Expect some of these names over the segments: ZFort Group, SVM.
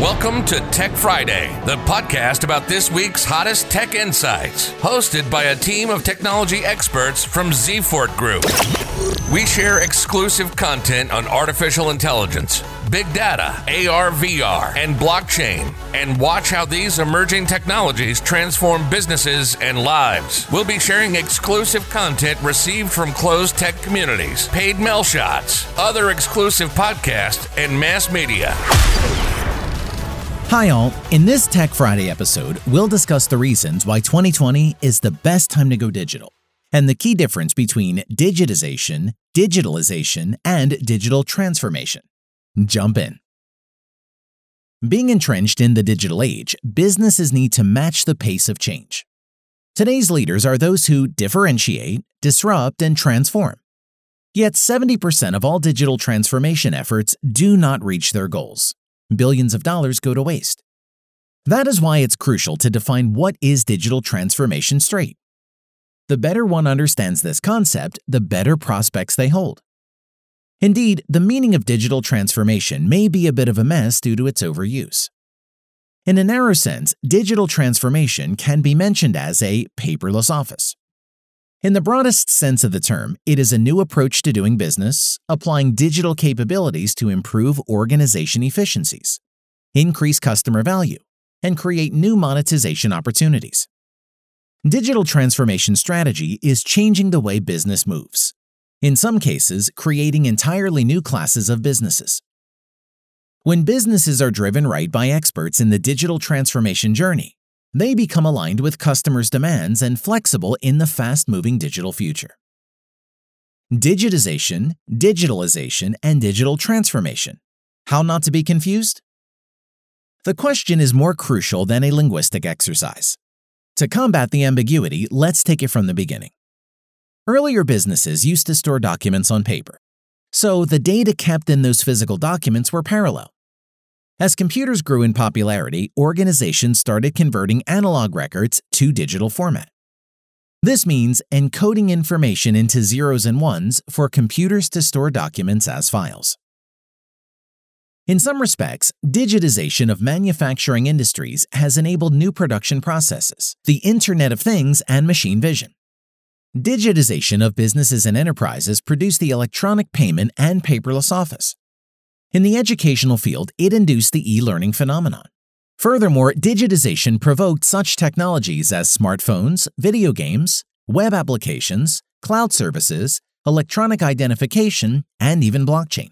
Welcome to Tech Friday, the podcast about this week's hottest tech insights, hosted by a team of technology experts from ZFort Group. We share exclusive content on artificial intelligence, big data, AR, VR, and blockchain, and watch how these emerging technologies transform businesses and lives. We'll be sharing exclusive content received from closed tech communities, paid mail shots, other exclusive podcasts, and mass media. Hi all, in this Tech Friday episode, we'll discuss the reasons why 2020 is the best time to go digital, and the key difference between digitization, digitalization, and digital transformation. Jump in. Being entrenched in the digital age, businesses need to match the pace of change. Today's leaders are those who differentiate, disrupt, and transform. Yet 70% of all digital transformation efforts do not reach their goals. Billions of dollars go to waste. That is why it's crucial to define what is digital transformation straight. The better one understands this concept, the better prospects they hold. Indeed, the meaning of digital transformation may be a bit of a mess due to its overuse. In a narrow sense, digital transformation can be mentioned as a paperless office. In the broadest sense of the term, it is a new approach to doing business, applying digital capabilities to improve organization efficiencies, increase customer value, and create new monetization opportunities. Digital transformation strategy is changing the way business moves, in some cases, creating entirely new classes of businesses. When businesses are driven right by experts in the digital transformation journey, they become aligned with customers' demands and flexible in the fast-moving digital future. Digitization, digitalization, and digital transformation. How not to be confused? The question is more crucial than a linguistic exercise. To combat the ambiguity, let's take it from the beginning. Earlier businesses used to store documents on paper, so the data kept in those physical documents were parallel. As computers grew in popularity, organizations started converting analog records to digital format. This means encoding information into zeros and ones for computers to store documents as files. In some respects, digitization of manufacturing industries has enabled new production processes, the Internet of Things, and machine vision. Digitization of businesses and enterprises produced the electronic payment and paperless office. In the educational field, it induced the e-learning phenomenon. Furthermore, digitization provoked such technologies as smartphones, video games, web applications, cloud services, electronic identification, and even blockchain.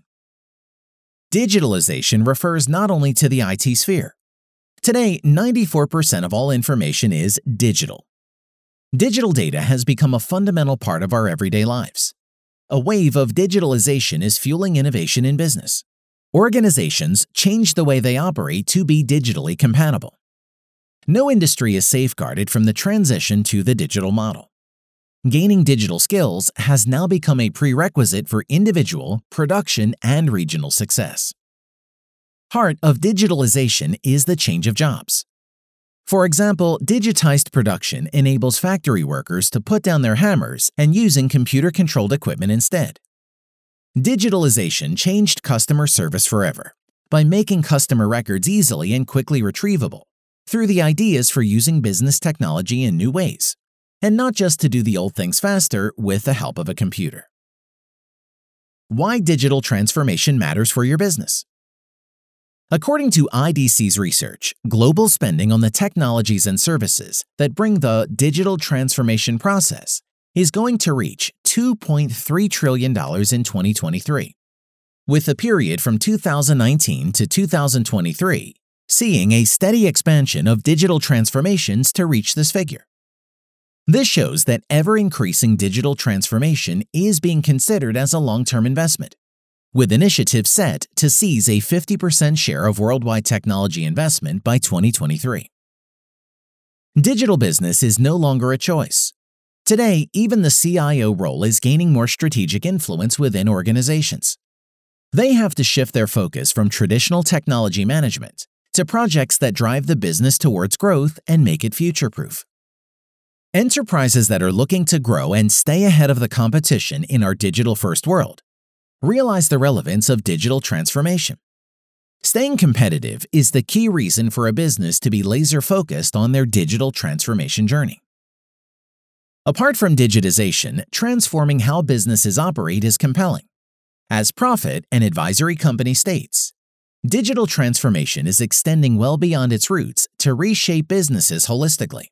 Digitalization refers not only to the IT sphere. Today, 94% of all information is digital. Digital data has become a fundamental part of our everyday lives. A wave of digitalization is fueling innovation in business. Organizations change the way they operate to be digitally compatible. No industry is safeguarded from the transition to the digital model. Gaining digital skills has now become a prerequisite for individual, production, and regional success. Heart of digitalization is the change of jobs. For example, digitized production enables factory workers to put down their hammers and using computer-controlled equipment instead. Digitalization changed customer service forever by making customer records easily and quickly retrievable through the ideas for using business technology in new ways, and not just to do the old things faster with the help of a computer. Why digital transformation matters for your business. According to IDC's research, global spending on the technologies and services that bring the digital transformation process is going to reach $2.3 trillion in 2023, with the period from 2019 to 2023 seeing a steady expansion of digital transformations to reach this figure. This shows that ever-increasing digital transformation is being considered as a long-term investment, with initiatives set to seize a 50% share of worldwide technology investment by 2023. Digital business is no longer a choice. Today, even the CIO role is gaining more strategic influence within organizations. They have to shift their focus from traditional technology management to projects that drive the business towards growth and make it future-proof. Enterprises that are looking to grow and stay ahead of the competition in our digital-first world realize the relevance of digital transformation. Staying competitive is the key reason for a business to be laser-focused on their digital transformation journey. Apart from digitization, transforming how businesses operate is compelling. As Profit, an advisory company, states, digital transformation is extending well beyond its roots to reshape businesses holistically.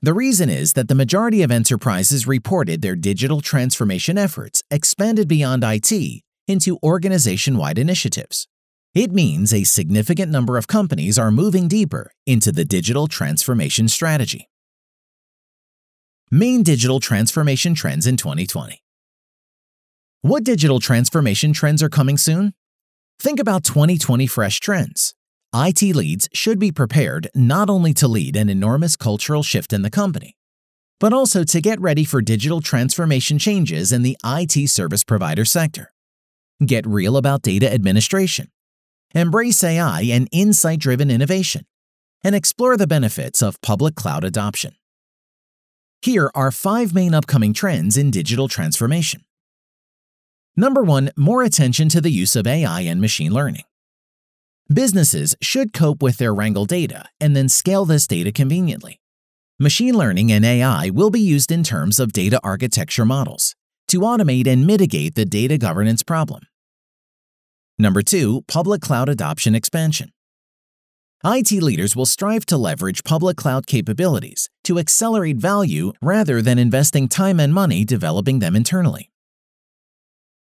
The reason is that the majority of enterprises reported their digital transformation efforts expanded beyond IT into organization-wide initiatives. It means a significant number of companies are moving deeper into the digital transformation strategy. Main digital transformation trends in 2020. What digital transformation trends are coming soon? Think about 2020 fresh trends. IT leads should be prepared not only to lead an enormous cultural shift in the company, but also to get ready for digital transformation changes in the IT service provider sector. Get real about data administration. Embrace AI and insight-driven innovation. And explore the benefits of public cloud adoption. Here are 5 main upcoming trends in digital transformation. Number 1, more attention to the use of AI and machine learning. Businesses should cope with their wrangled data and then scale this data conveniently. Machine learning and AI will be used in terms of data architecture models to automate and mitigate the data governance problem. Number 2, public cloud adoption expansion. IT leaders will strive to leverage public cloud capabilities to accelerate value rather than investing time and money developing them internally.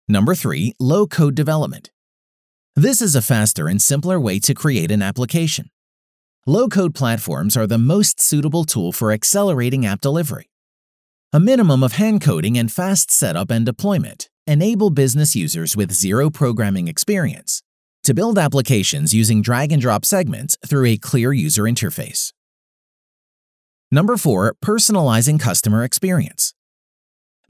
Number 3, low-code development. This is a faster and simpler way to create an application. Low-code platforms are the most suitable tool for accelerating app delivery. A minimum of hand coding and fast setup and deployment enable business users with zero programming experience to build applications using drag-and-drop segments through a clear user interface. Number 4, personalizing customer experience.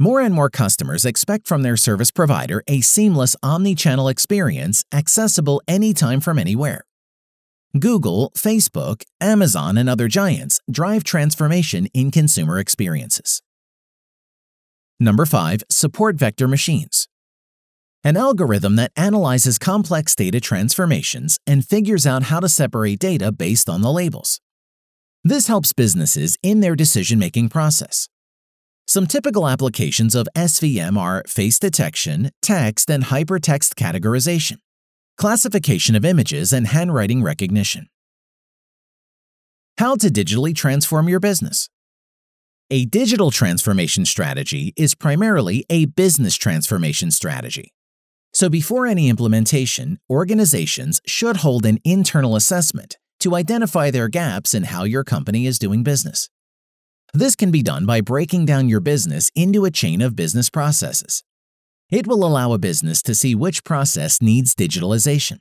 More and more customers expect from their service provider a seamless omni-channel experience accessible anytime from anywhere. Google, Facebook, Amazon, and other giants drive transformation in consumer experiences. Number 5, support vector machines. An algorithm that analyzes complex data transformations and figures out how to separate data based on the labels. This helps businesses in their decision-making process. Some typical applications of SVM are face detection, text and hypertext categorization, classification of images, and handwriting recognition. How to digitally transform your business. A digital transformation strategy is primarily a business transformation strategy. So before any implementation, organizations should hold an internal assessment to identify their gaps in how your company is doing business. This can be done by breaking down your business into a chain of business processes. It will allow a business to see which process needs digitalization.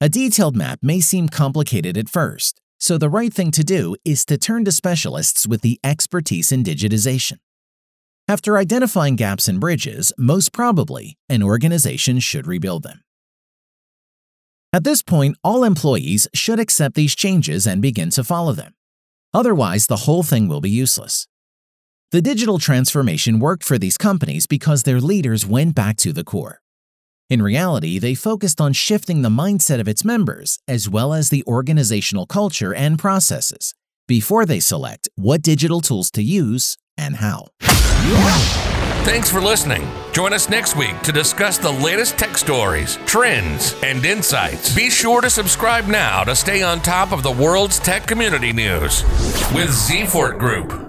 A detailed map may seem complicated at first, so the right thing to do is to turn to specialists with the expertise in digitization. After identifying gaps and bridges, most probably, an organization should rebuild them. At this point, all employees should accept these changes and begin to follow them. Otherwise, the whole thing will be useless. The digital transformation worked for these companies because their leaders went back to the core. In reality, they focused on shifting the mindset of its members as well as the organizational culture and processes before they select what digital tools to use and how. Thanks for listening. Join us next week to discuss the latest tech stories, trends, and insights. Be sure to subscribe now to stay on top of the world's tech community news with ZFort Group.